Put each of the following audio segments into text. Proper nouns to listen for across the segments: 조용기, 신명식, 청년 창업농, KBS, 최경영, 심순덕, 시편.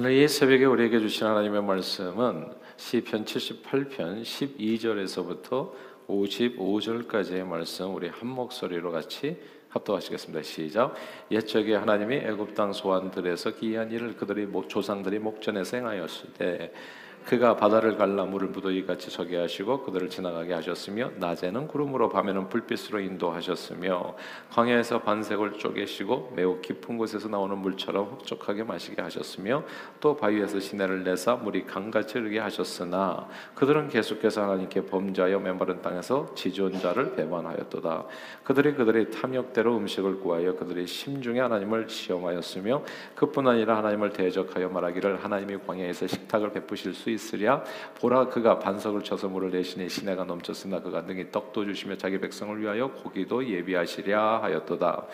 오늘 이 새벽에 우리에게 주신 하나님의 말씀은 시편 78편 12절에서부터 55절까지의 말씀, 우리 한 목소리로 같이 합독하시겠습니다. 시작. 옛적에 하나님이 애굽 땅 소환들에서 기이한 일을 그들의 조상들이 목전에서 행하였을 때 그가 바다를 갈라 물을 무더기같이 서게 하시고 그들을 지나가게 하셨으며 낮에는 구름으로 밤에는 불빛으로 인도하셨으며 광야에서 반석을 쪼개시고 매우 깊은 곳에서 나오는 물처럼 흡족하게 마시게 하셨으며 또 바위에서 시내를 내사 물이 강같이 흐르게 하셨으나 그들은 계속해서 하나님께 범죄하여 메마른 땅에서 지존자를 배반하였도다. 그들이 그들의 탐욕대로 음식을 구하여 그들의 심중에 하나님을 시험하였으며 그뿐 아니라 하나님을 대적하여 말하기를 하나님이 광야에서 식탁을 베푸실 수 있으랴. 보라, 그가 반석을 쳐서 물을 내시니 시내가 넘쳤으나 그가 능히 떡도 주시며 자기 백성을 위하여 고기도 예비하시랴 하였도다.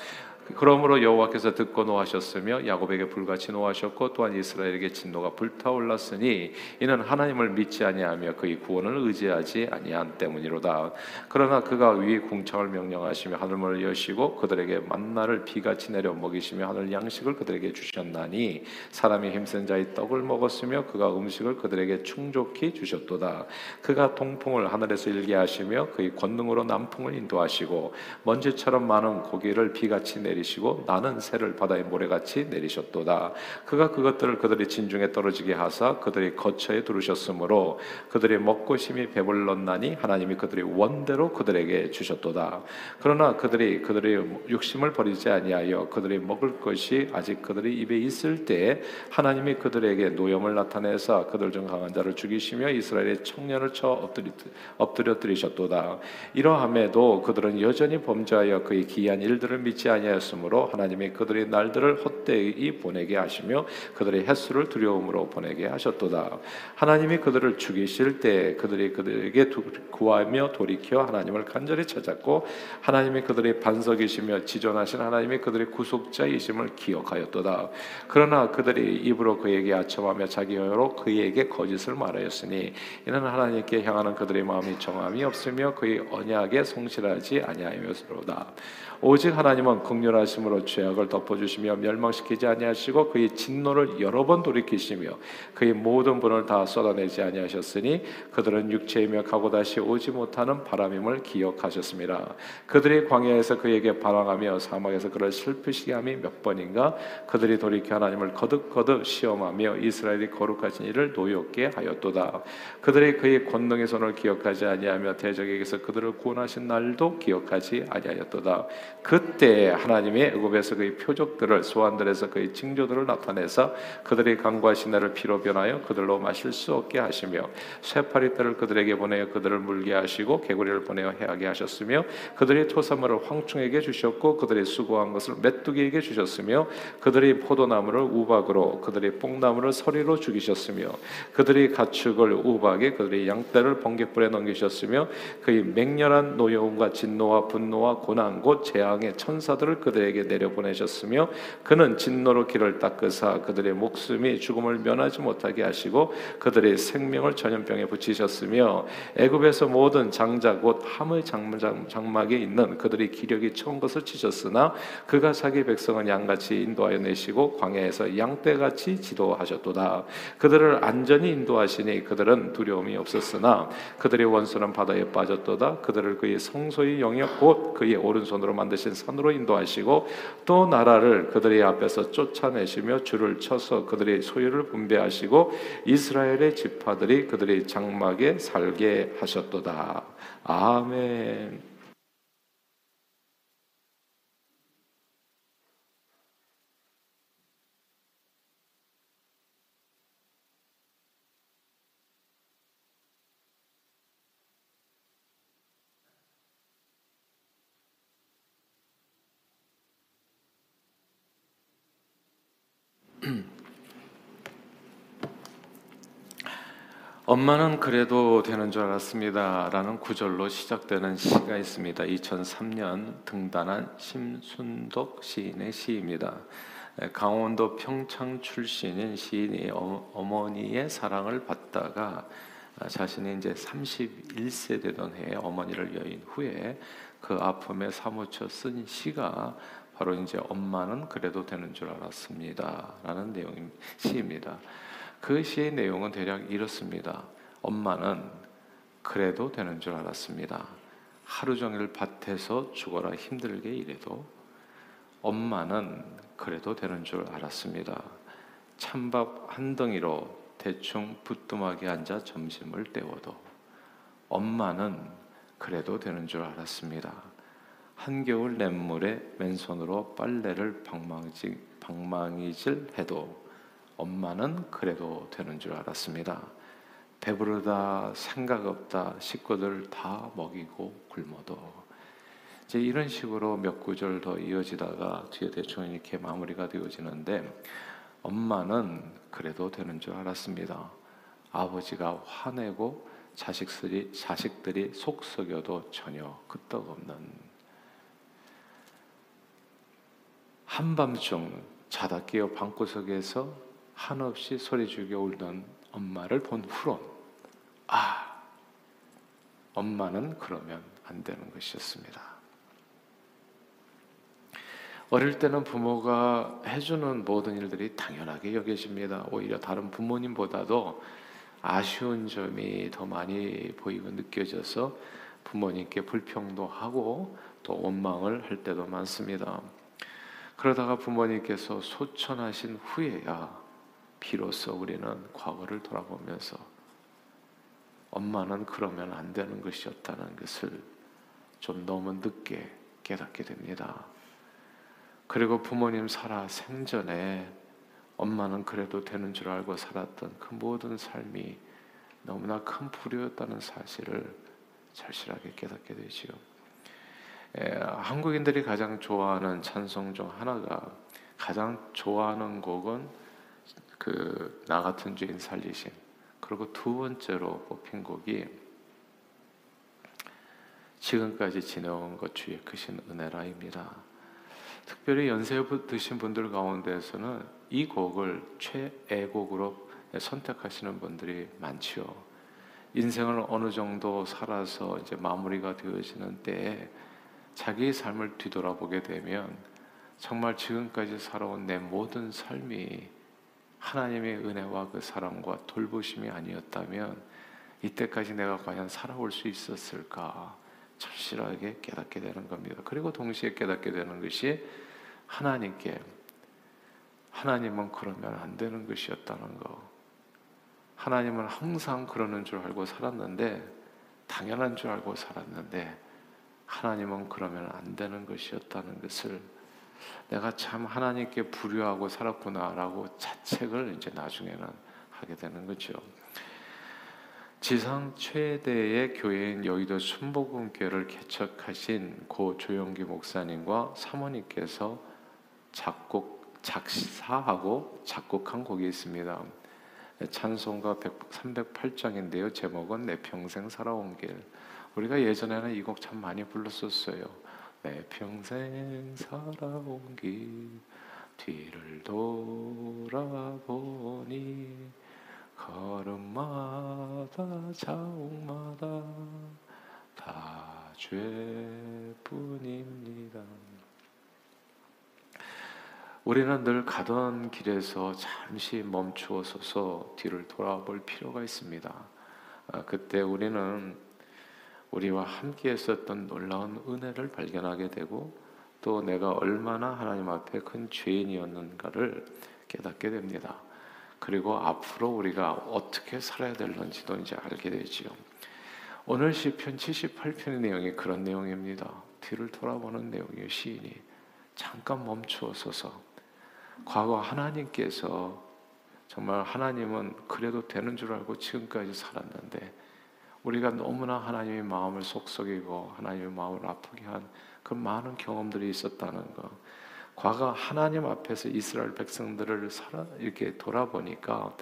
그러므로 여호와께서 듣고 노하셨으며 야곱에게 불같이 노하셨고 또한 이스라엘에게 진노가 불타올랐으니 이는 하나님을 믿지 아니하며 그의 구원을 의지하지 아니한 때문이로다. 그러나 그가 위에 궁창을 명령하시며 하늘문을 여시고 그들에게 만나를 비같이 내려 먹이시며 하늘 양식을 그들에게 주셨나니 사람이 힘센 자의 떡을 먹었으며 그가 음식을 그들에게 충족히 주셨도다. 그가 동풍을 하늘에서 일게 하시며 그의 권능으로 남풍을 인도하시고 먼지처럼 많은 고기를 비같이 내려 내리시고 나는 새를 바다의 모래같이 내리셨도다. 그가 그것들을 그들의 진중에 떨어지게 하사 그들의 거처에 두르셨으므로 그들의 먹고 심히 배불렀나니 하나님이 그들의 원대로 그들에게 주셨도다. 그러나 그들이 그들의 욕심을 버리지 아니하여 그들의 먹을 것이 아직 그들의 입에 있을 때에 하나님이 그들에게 노염을 나타내사 그들 중 강한 자를 죽이시며 이스라엘의 청년을 쳐 엎드려뜨리셨도다. 이러함에도 그들은 여전히 범죄하여 그의 기이한 일들을 믿지 아니하였으므로 하나님이 그들의 날들을 헛되이 보내게 하시며 그들의 횟수를 두려움으로 보내게 하셨도다. 하나님이 그들을 죽이실 때 그들이 그들에게 구하며 돌이켜 하나님을 간절히 찾았고 하나님이 그들의 반석이시며 지존하신 하나님이 그들의 구속자이심을 기억하였도다. 그러나 그들이 입으로 그에게 아첨하며 자기 혀로 그에게 거짓을 말하였으니 이는 하나님께 향하는 그들의 마음이 정함이 없으며 그의 언약에 성실하지 아니하였으로다. 오직 하나님은 긍휼 하심으로 죄악을 덮어주시며 멸망시키지 아니하시고 그의 진노를 여러 번 돌이키시며 그의 모든 분을 다 쏟아내지 아니하셨으니 그들은 육체이며 가고 다시 오지 못하는 바람임을 기억하셨습니다. 그들이 광야에서 그에게 반항하며 사막에서 그를 슬프시게 함이 몇 번인가 그들이 돌이켜 하나님을 거듭거듭 시험하며 이스라엘이 거룩하신 이를 노엽게 하였도다. 그들이 그의 권능의 손을 기억하지 아니하며 대적에게서 그들을 구원하신 날도 기억하지 아니하였도다. 그때 하나님이 애굽에서 그의 표적들을 소환들에서 그의 징조들을 나타내사 그들의 강과 시내를 피로 변하여 그들로 마실 수 없게 하시며 쇠파리 떼를 그들에게 보내어 그들을 물게 하시고 개구리를 보내어 해하게 하셨으며 그들의 토사물을 황충에게 주셨고 그들의 수고한 것을 메뚜기에게 주셨으며 그들의 포도나무를 우박으로 그들의 뽕나무를 서리로 죽이셨으며 그들의 가축을 우박에 그들의 양떼를 번갯불에 넘기셨으며 그의 맹렬한 노여움과 진노와 분노와 고난 곧 재앙의 천사들을 그들에게 내려보내셨으며 그는 진노로 길을 닦으사 그들의 목숨이 죽음을 면하지 못하게 하시고 그들의 생명을 전염병에 붙이셨으며 애굽에서 모든 장자 곧 함의 장막에 있는 그들의 기력이 처음 것을 치셨으나 그가 자기 백성은 양같이 인도하여 내시고 광야에서 양떼같이 지도하셨도다. 그들을 안전히 인도하시니 그들은 두려움이 없었으나 그들의 원수는 바다에 빠졌도다. 그들을 그의 성소의 영역 곧 그의 오른손으로 만드신 산으로 인도하시고 또 나라를 그들의 앞에서 쫓아내시며 줄을 쳐서 그들의 소유를 분배하시고 이스라엘의 지파들이 그들의 장막에 살게 하셨도다. 아멘. 엄마는 그래도 되는 줄 알았습니다 라는 구절로 시작되는 시가 있습니다. 2003년 등단한 심순덕 시인의 시입니다. 강원도 평창 출신인 시인이 어머니의 사랑을 받다가 자신이 이제 31세 되던 해에 어머니를 여인 후에 그 아픔에 사무쳐 쓴 시가 바로 이제 엄마는 그래도 되는 줄 알았습니다 라는 내용 시입니다. 그 시의 내용은 대략 이렇습니다. 엄마는 그래도 되는 줄 알았습니다. 하루 종일 밭에서 죽어라 힘들게 일해도 엄마는 그래도 되는 줄 알았습니다. 찬밥 한 덩이로 대충 부뚜막에 앉아 점심을 때워도 엄마는 그래도 되는 줄 알았습니다. 한겨울 냇물에 맨손으로 빨래를 방망이질 해도 엄마는 그래도 되는 줄 알았습니다. 배부르다 생각 없다 식구들 다 먹이고 굶어도. 이제 이런 식으로 몇 구절 더 이어지다가 뒤에 대충 이렇게 마무리가 되어지는데, 엄마는 그래도 되는 줄 알았습니다. 아버지가 화내고 자식들이 속 썩여도 전혀 끄떡없는, 한밤중 자다 깨어 방구석에서 한없이 소리 죽여 울던 엄마를 본 후론, 아, 엄마는 그러면 안 되는 것이었습니다. 어릴 때는 부모가 해주는 모든 일들이 당연하게 여겨집니다. 오히려 다른 부모님보다도 아쉬운 점이 더 많이 보이고 느껴져서 부모님께 불평도 하고 또 원망을 할 때도 많습니다. 그러다가 부모님께서 소천하신 후에야 비로소 우리는 과거를 돌아보면서 엄마는 그러면 안 되는 것이었다는 것을 좀 너무 늦게 깨닫게 됩니다. 그리고 부모님 살아 생전에 엄마는 그래도 되는 줄 알고 살았던 그 모든 삶이 너무나 큰 불효였다는 사실을 절실하게 깨닫게 되지요. 한국인들이 가장 좋아하는 찬송 중 하나가, 가장 좋아하는 곡은 그 나 같은 죄인 살리심, 그리고 두 번째로 뽑힌 곡이 지금까지 지내온 것 주의 크신 은혜라입니다. 특별히 연세 드신 분들 가운데서는 이 곡을 최애곡으로 선택하시는 분들이 많지요. 인생을 어느 정도 살아서 이제 마무리가 되어지는 때에 자기의 삶을 뒤돌아보게 되면 정말 지금까지 살아온 내 모든 삶이 하나님의 은혜와 그 사랑과 돌보심이 아니었다면 이때까지 내가 과연 살아올 수 있었을까 절실하게 깨닫게 되는 겁니다. 그리고 동시에 깨닫게 되는 것이 하나님께, 하나님은 그러면 안 되는 것이었다는 거. 하나님은 항상 그러는 줄 알고 살았는데, 당연한 줄 알고 살았는데 하나님은 그러면 안 되는 것이었다는 것을, 내가 참 하나님께 불효하고 살았구나라고 자책을 이제 나중에는 하게 되는 거죠. 지상 최대의 교회인 여의도 순복음교회를 개척하신 고 조용기 목사님과 사모님께서 작곡한 곡이 있습니다. 찬송가 308장인데요. 제목은 내 평생 살아온 길. 우리가 예전에는 이 곡 참 많이 불렀었어요. 내 평생 살아온 길 뒤를 돌아보니 걸음마다 자옥마다 다 죄뿐입니다. 우리는 늘 가던 길에서 잠시 멈추어 서서 뒤를 돌아볼 필요가 있습니다. 그때 우리는 우리와 함께 했었던 놀라운 은혜를 발견하게 되고, 또 내가 얼마나 하나님 앞에 큰 죄인이었는가를 깨닫게 됩니다. 그리고 앞으로 우리가 어떻게 살아야 될는지도 이제 알게 되지요. 오늘 시편 78편의 내용이 그런 내용입니다. 뒤를 돌아보는 내용이에요. 시인이 잠깐 멈추어서서 과거 하나님께서, 정말 하나님은 그래도 되는 줄 알고 지금까지 살았는데 우리가 너무나 하나님의 마음을 속썩이고 하나님의 마음을 아프게 한 그 많은 경험들이 있었다는 것. 과거 하나님 앞에서 이스라엘 백성들을 이렇게 돌아보니까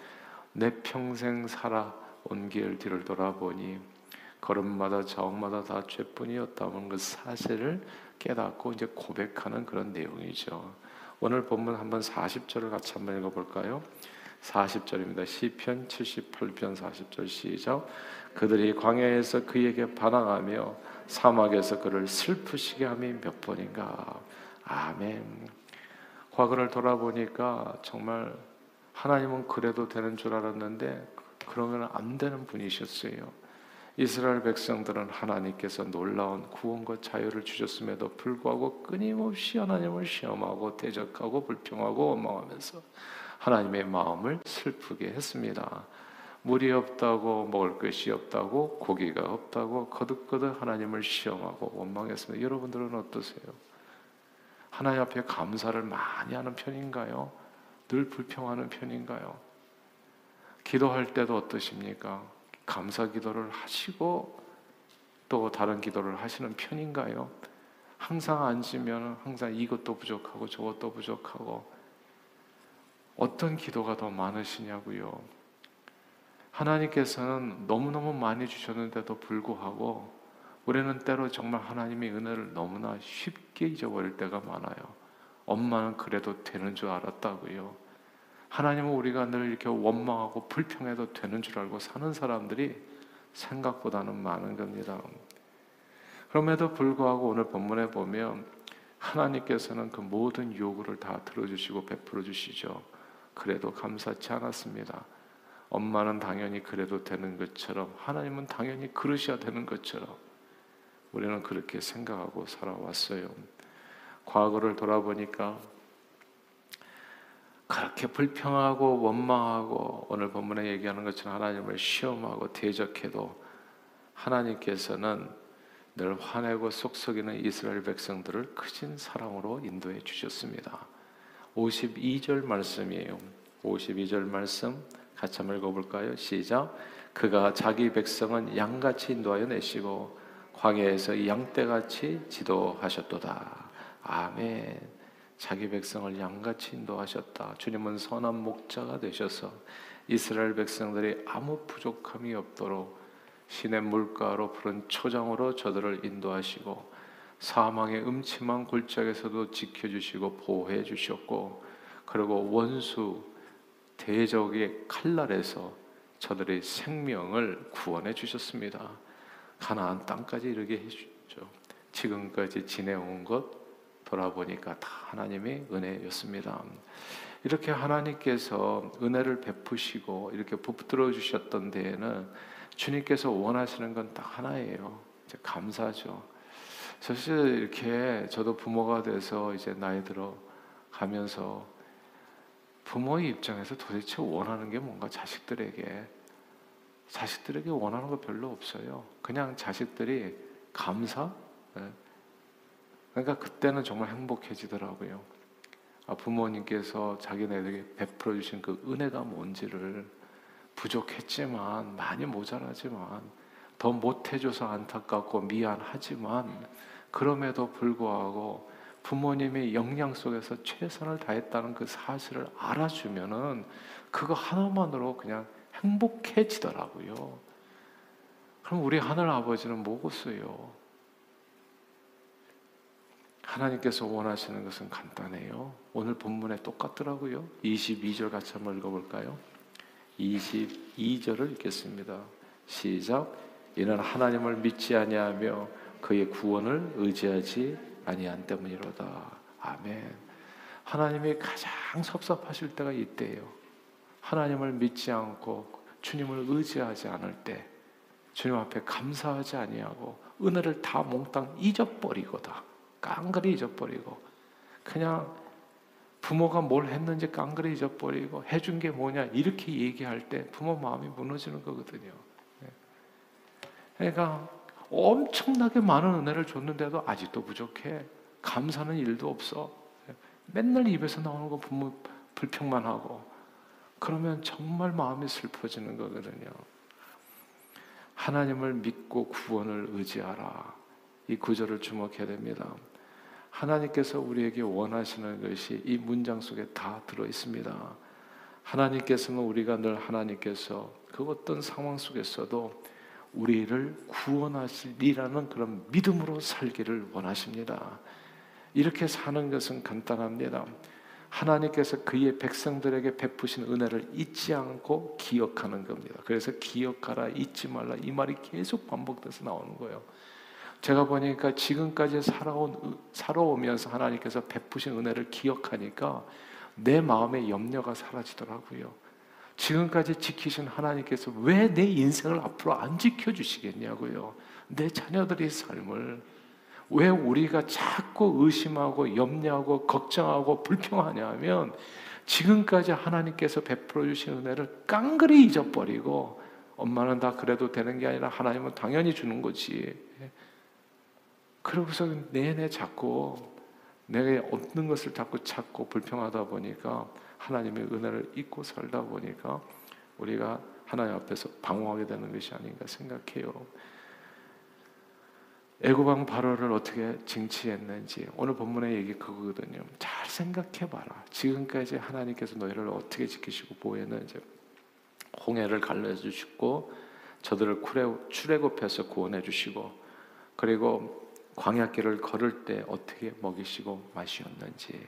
내 평생 살아온 길 뒤를 돌아보니 걸음마다 자옥마다 다 죄뿐이었다는 그 사실을 깨닫고 이제 고백하는 그런 내용이죠. 오늘 본문 한번 40절을 같이 한번 읽어볼까요? 40절입니다. 시편 78편 40절 시작. 그들이 광야에서 그에게 반항하며 사막에서 그를 슬프시게 함이 몇 번인가. 아멘. 과거를 돌아보니까 정말 하나님은 그래도 되는 줄 알았는데 그러면 안 되는 분이셨어요. 이스라엘 백성들은 하나님께서 놀라운 구원과 자유를 주셨음에도 불구하고 끊임없이 하나님을 시험하고 대적하고 불평하고 원망하면서 하나님의 마음을 슬프게 했습니다. 물이 없다고 먹을 것이 없다고 고기가 없다고 거듭거듭 하나님을 시험하고 원망했습니다. 여러분들은 어떠세요? 하나님 앞에 감사를 많이 하는 편인가요? 늘 불평하는 편인가요? 기도할 때도 어떠십니까? 감사 기도를 하시고 또 다른 기도를 하시는 편인가요? 항상 앉으면 항상 이것도 부족하고 저것도 부족하고 어떤 기도가 더 많으시냐고요? 하나님께서는 너무너무 많이 주셨는데도 불구하고 우리는 때로 정말 하나님의 은혜를 너무나 쉽게 잊어버릴 때가 많아요. 엄마는 그래도 되는 줄 알았다고요. 하나님은 우리가 늘 이렇게 원망하고 불평해도 되는 줄 알고 사는 사람들이 생각보다는 많은 겁니다. 그럼에도 불구하고 오늘 본문에 보면 하나님께서는 그 모든 요구를 다 들어주시고 베풀어 주시죠. 그래도 감사치 않았습니다. 엄마는 당연히 그래도 되는 것처럼 하나님은 당연히 그러셔야 되는 것처럼 우리는 그렇게 생각하고 살아왔어요. 과거를 돌아보니까 그렇게 불평하고 원망하고 오늘 본문에 얘기하는 것처럼 하나님을 시험하고 대적해도 하나님께서는 늘 화내고 속썩이는 이스라엘 백성들을 크신 사랑으로 인도해 주셨습니다. 52절 말씀이에요. 52절 말씀 같이 한번 읽어볼까요? 시작. 그가 자기 백성은 양같이 인도하여 내시고 광야에서 양떼같이 지도하셨도다. 아멘. 자기 백성을 양같이 인도하셨다. 주님은 선한 목자가 되셔서 이스라엘 백성들이 아무 부족함이 없도록 시냇 물가로 푸른 초장으로 저들을 인도하시고 사망의 음침한 골짜기에서도 지켜주시고 보호해 주셨고 그리고 원수 대적의 칼날에서 저들의 생명을 구원해 주셨습니다. 가나안 땅까지 이르게 해주셨죠. 지금까지 지내온 것 돌아보니까 다 하나님의 은혜였습니다. 이렇게 하나님께서 은혜를 베푸시고 이렇게 붙들어 주셨던 데에는 주님께서 원하시는 건 딱 하나예요. 이제 감사죠. 사실 이렇게 저도 부모가 돼서 이제 나이 들어 가면서 부모의 입장에서 도대체 원하는 게 뭔가 자식들에게 원하는 거 별로 없어요. 그냥 자식들이 감사? 그러니까 그때는 정말 행복해지더라고요. 아, 부모님께서 자기네들에게 베풀어 주신 그 은혜가 뭔지를 부족했지만 많이 모자라지만 더 못해줘서 안타깝고 미안하지만 그럼에도 불구하고 부모님이 역량 속에서 최선을 다했다는 그 사실을 알아주면은 그거 하나만으로 그냥 행복해지더라고요. 그럼 우리 하늘 아버지는 뭐겠어요? 하나님께서 원하시는 것은 간단해요. 오늘 본문에 똑같더라고요. 22절 같이 한번 읽어볼까요? 22절을 읽겠습니다. 시작. 이는 하나님을 믿지 아니하며 그의 구원을 의지하지 아니한 때문이로다. 아멘. 하나님이 가장 섭섭하실 때가 이때예요. 하나님을 믿지 않고 주님을 의지하지 않을 때, 주님 앞에 감사하지 아니하고 은혜를 다 몽땅 잊어버리거다. 깡그리 잊어버리고 그냥 부모가 뭘 했는지 깡그리 잊어버리고 해준 게 뭐냐 이렇게 얘기할 때 부모 마음이 무너지는 거거든요. 그러니까 엄청나게 많은 은혜를 줬는데도 아직도 부족해. 감사는 일도 없어. 맨날 입에서 나오는 거 부모 불평만 하고 그러면 정말 마음이 슬퍼지는 거거든요. 하나님을 믿고 구원을 의지하라. 이 구절을 주목해야 됩니다. 하나님께서 우리에게 원하시는 것이 이 문장 속에 다 들어있습니다. 하나님께서는 우리가 늘 하나님께서 그 어떤 상황 속에서도 우리를 구원하시리라는 그런 믿음으로 살기를 원하십니다. 이렇게 사는 것은 간단합니다. 하나님께서 그의 백성들에게 베푸신 은혜를 잊지 않고 기억하는 겁니다. 그래서 기억하라, 잊지 말라 이 말이 계속 반복돼서 나오는 거예요. 제가 보니까 지금까지 살아오면서 하나님께서 베푸신 은혜를 기억하니까 내 마음의 염려가 사라지더라고요. 지금까지 지키신 하나님께서 왜 내 인생을 앞으로 안 지켜주시겠냐고요. 내 자녀들의 삶을 왜 우리가 자꾸 의심하고 염려하고 걱정하고 불평하냐면 지금까지 하나님께서 베풀어 주신 은혜를 깡그리 잊어버리고 엄마는 다 그래도 되는 게 아니라 하나님은 당연히 주는 거지. 그러고서 내내 자꾸 내가 없는 것을 자꾸 찾고 불평하다 보니까 하나님의 은혜를 잊고 살다 보니까 우리가 하나님 앞에서 방황하게 되는 것이 아닌가 생각해요. 애굽왕 바로를 어떻게 징치했는지 오늘 본문의 얘기 그거거든요. 잘 생각해봐라. 지금까지 하나님께서 너희를 어떻게 지키시고 보호했는지. 홍해를 갈라주시고 저들을 출애굽해서 구원해 주시고 그리고 광야길을 걸을 때 어떻게 먹이시고 마시었는지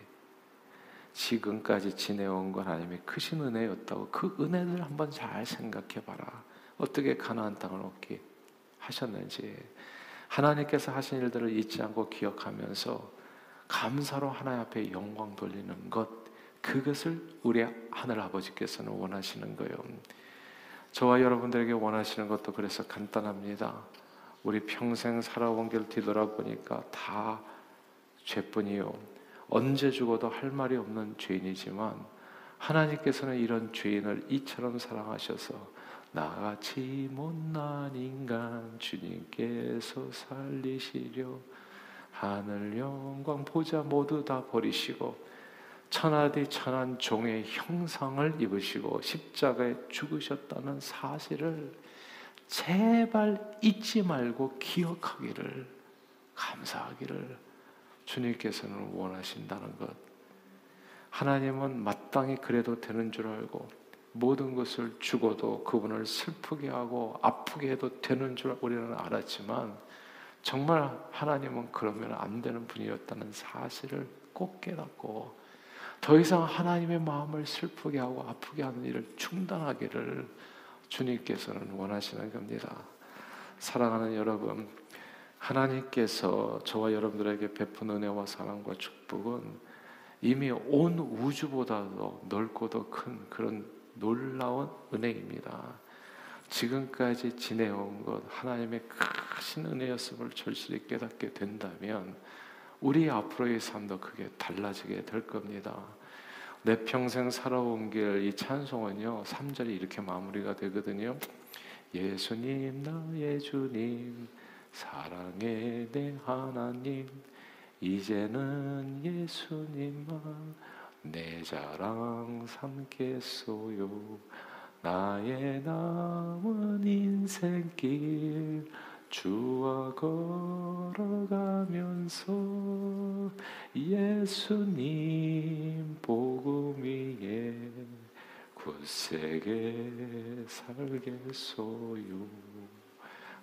지금까지 지내온 건 하나님의 크신 은혜였다고 그 은혜를 한번 잘 생각해봐라. 어떻게 가나안 땅을 얻게 하셨는지 하나님께서 하신 일들을 잊지 않고 기억하면서 감사로 하나님 앞에 영광 돌리는 것 그것을 우리 하늘아버지께서는 원하시는 거예요. 저와 여러분들에게 원하시는 것도 그래서 간단합니다. 우리 평생 살아온 길을 뒤돌아보니까 다 죄뿐이요. 언제 죽어도 할 말이 없는 죄인이지만 하나님께서는 이런 죄인을 이처럼 사랑하셔서 나같이 못난 인간 주님께서 살리시려 하늘 영광 보좌 모두 다 버리시고 천하디 천한 종의 형상을 입으시고 십자가에 죽으셨다는 사실을 제발 잊지 말고 기억하기를 감사하기를 주님께서는 원하신다는 것. 하나님은 마땅히 그래도 되는 줄 알고 모든 것을 주고도 그분을 슬프게 하고 아프게 해도 되는 줄 우리는 알았지만 정말 하나님은 그러면 안 되는 분이었다는 사실을 꼭 깨닫고 더 이상 하나님의 마음을 슬프게 하고 아프게 하는 일을 중단하기를 주님께서는 원하시는 겁니다. 사랑하는 여러분, 하나님께서 저와 여러분들에게 베푼 은혜와 사랑과 축복은 이미 온 우주보다도 넓고도 큰 그런 놀라운 은혜입니다. 지금까지 지내온 것 하나님의 크신 은혜였음을 절실히 깨닫게 된다면 우리 앞으로의 삶도 그게 달라지게 될 겁니다. 내 평생 살아온 길 이 찬송은요 3절이 이렇게 마무리가 되거든요. 예수님 나의 주님 사랑의 내 하나님 이제는 예수님만 내 자랑 삼겠소요 나의 남은 인생길 주와 걸어가면서 예수님 복음 위에 굳세게 살겠소요.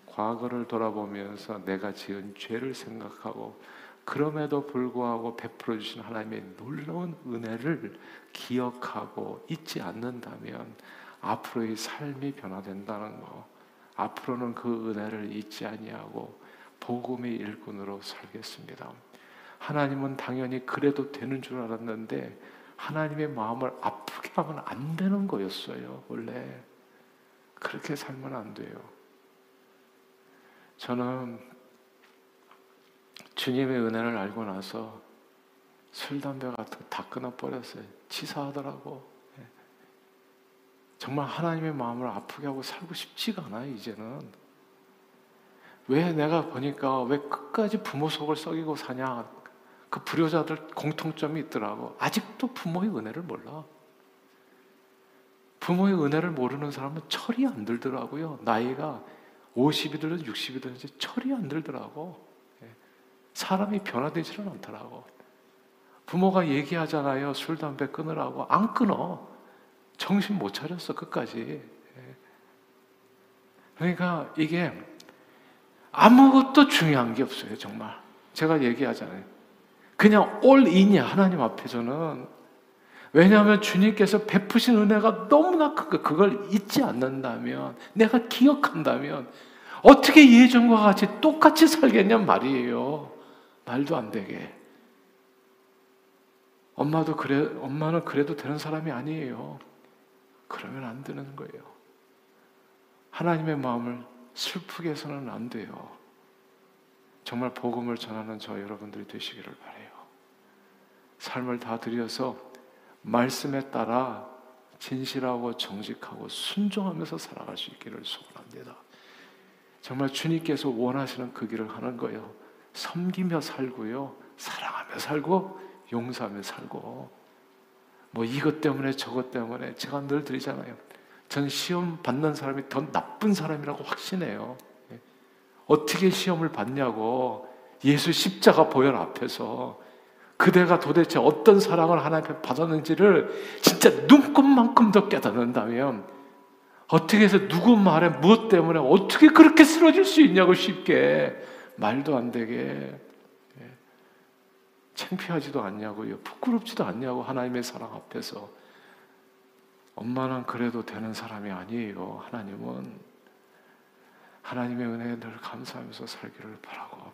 과거를 돌아보면서 내가 지은 죄를 생각하고 그럼에도 불구하고 베풀어 주신 하나님의 놀라운 은혜를 기억하고 잊지 않는다면 앞으로의 삶이 변화된다는 거. 앞으로는 그 은혜를 잊지 아니하고 복음의 일꾼으로 살겠습니다. 하나님은 당연히 그래도 되는 줄 알았는데 하나님의 마음을 아프게 하면 안 되는 거였어요. 원래 그렇게 살면 안 돼요. 저는 주님의 은혜를 알고 나서 술, 담배 같은 거 다 끊어버렸어요. 치사하더라고. 정말 하나님의 마음을 아프게 하고 살고 싶지가 않아요. 이제는 왜 내가 보니까 왜 끝까지 부모 속을 썩이고 사냐. 그 불효자들 공통점이 있더라고. 아직도 부모의 은혜를 몰라. 부모의 은혜를 모르는 사람은 철이 안 들더라고요. 나이가 50이든 60이든 철이 안 들더라고. 사람이 변화되지는 않더라고. 부모가 얘기하잖아요. 술, 담배 끊으라고. 안 끊어. 정신 못 차렸어 끝까지. 그러니까 이게 아무것도 중요한 게 없어요. 정말 제가 얘기하잖아요. 그냥 올인이 하나님 앞에서는. 왜냐하면 주님께서 베푸신 은혜가 너무나 큰 거. 그걸 잊지 않는다면 내가 기억한다면 어떻게 예전과 같이 똑같이 살겠냔 말이에요. 말도 안 되게. 엄마는 그래도 되는 사람이 아니에요. 그러면 안 되는 거예요. 하나님의 마음을 슬프게 해서는 안 돼요. 정말 복음을 전하는 저 여러분들이 되시기를 바라요. 삶을 다 들여서 말씀에 따라 진실하고 정직하고 순종하면서 살아갈 수 있기를 소원합니다. 정말 주님께서 원하시는 그 길을 하는 거예요. 섬기며 살고요, 사랑하며 살고, 용서하며 살고. 뭐 이것 때문에 저것 때문에 제가 늘 드리잖아요. 저는 시험 받는 사람이 더 나쁜 사람이라고 확신해요. 어떻게 시험을 받냐고. 예수 십자가 보혈 앞에서 그대가 도대체 어떤 사랑을 하나님께 받았는지를 진짜 눈곱만큼 더 깨닫는다면, 어떻게 해서 누구 말에 무엇 때문에 어떻게 그렇게 쓰러질 수 있냐고, 쉽게 말도 안 되게, 창피하지도 않냐고요, 부끄럽지도 않냐고. 하나님의 사랑 앞에서 엄마는 그래도 되는 사람이 아니에요. 하나님은. 하나님의 은혜에 늘 감사하면서 살기를 바라고,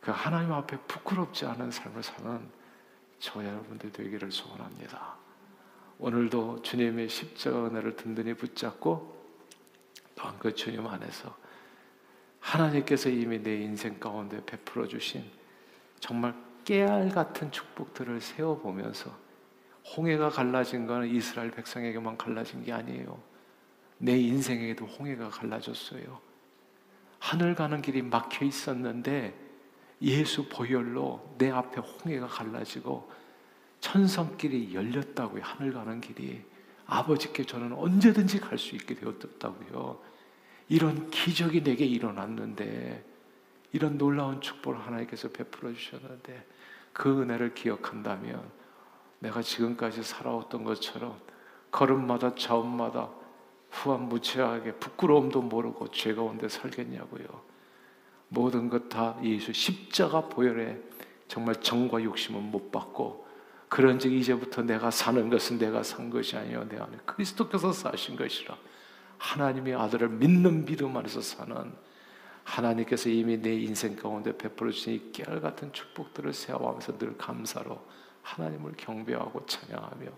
그 하나님 앞에 부끄럽지 않은 삶을 사는 저 여러분들 되기를 소원합니다. 오늘도 주님의 십자가 은혜를 든든히 붙잡고, 또한 그 주님 안에서 하나님께서 이미 내 인생 가운데 베풀어 주신 정말 깨알 같은 축복들을 세워보면서, 홍해가 갈라진 건 이스라엘 백성에게만 갈라진 게 아니에요. 내 인생에게도 홍해가 갈라졌어요. 하늘 가는 길이 막혀 있었는데 예수 보혈로 내 앞에 홍해가 갈라지고 천성길이 열렸다고요. 하늘 가는 길이. 아버지께 저는 언제든지 갈 수 있게 되었다고요. 이런 기적이 내게 일어났는데, 이런 놀라운 축복을 하나님께서 베풀어 주셨는데, 그 은혜를 기억한다면 내가 지금까지 살아왔던 것처럼 걸음마다 자음마다 후안무치하게 부끄러움도 모르고 죄 가운데 살겠냐고요. 모든 것 다 예수 십자가 보혈에 정말 정과 욕심은 못 받고, 그런즉 이제부터 내가 사는 것은 내가 산 것이 아니요 내 안에 그리스도께서 사신 것이라. 하나님의 아들을 믿는 믿음 안에서 사는, 하나님께서 이미 내 인생 가운데 베풀어 주신 이 깨알같은 축복들을 세워가면서 늘 감사로 하나님을 경배하고 찬양하며,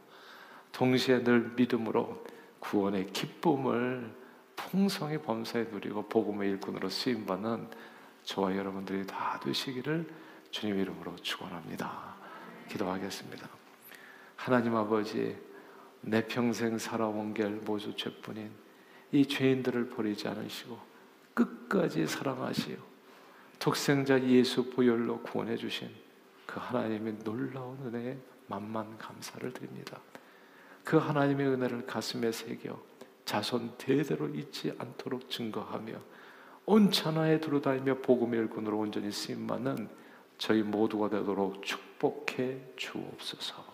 동시에 늘 믿음으로 구원의 기쁨을 풍성히 범사에 누리고 복음의 일꾼으로 쓰임받는 저와 여러분들이 다 되시기를 주님의 이름으로 축원합니다. 기도하겠습니다. 하나님 아버지, 내 평생 살아온 길 모두 죄뿐인 이 죄인들을 버리지 않으시고 끝까지 사랑하시오, 독생자 예수 보혈로 구원해 주신 그 하나님의 놀라운 은혜에 만만 감사를 드립니다. 그 하나님의 은혜를 가슴에 새겨 자손 대대로 잊지 않도록 증거하며, 온 천하에 두루다니며 복음의 일꾼으로 온전히 쓰임받는 저희 모두가 되도록 축복해 주옵소서.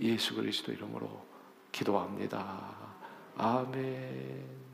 예수 그리스도 이름으로 기도합니다. 아멘.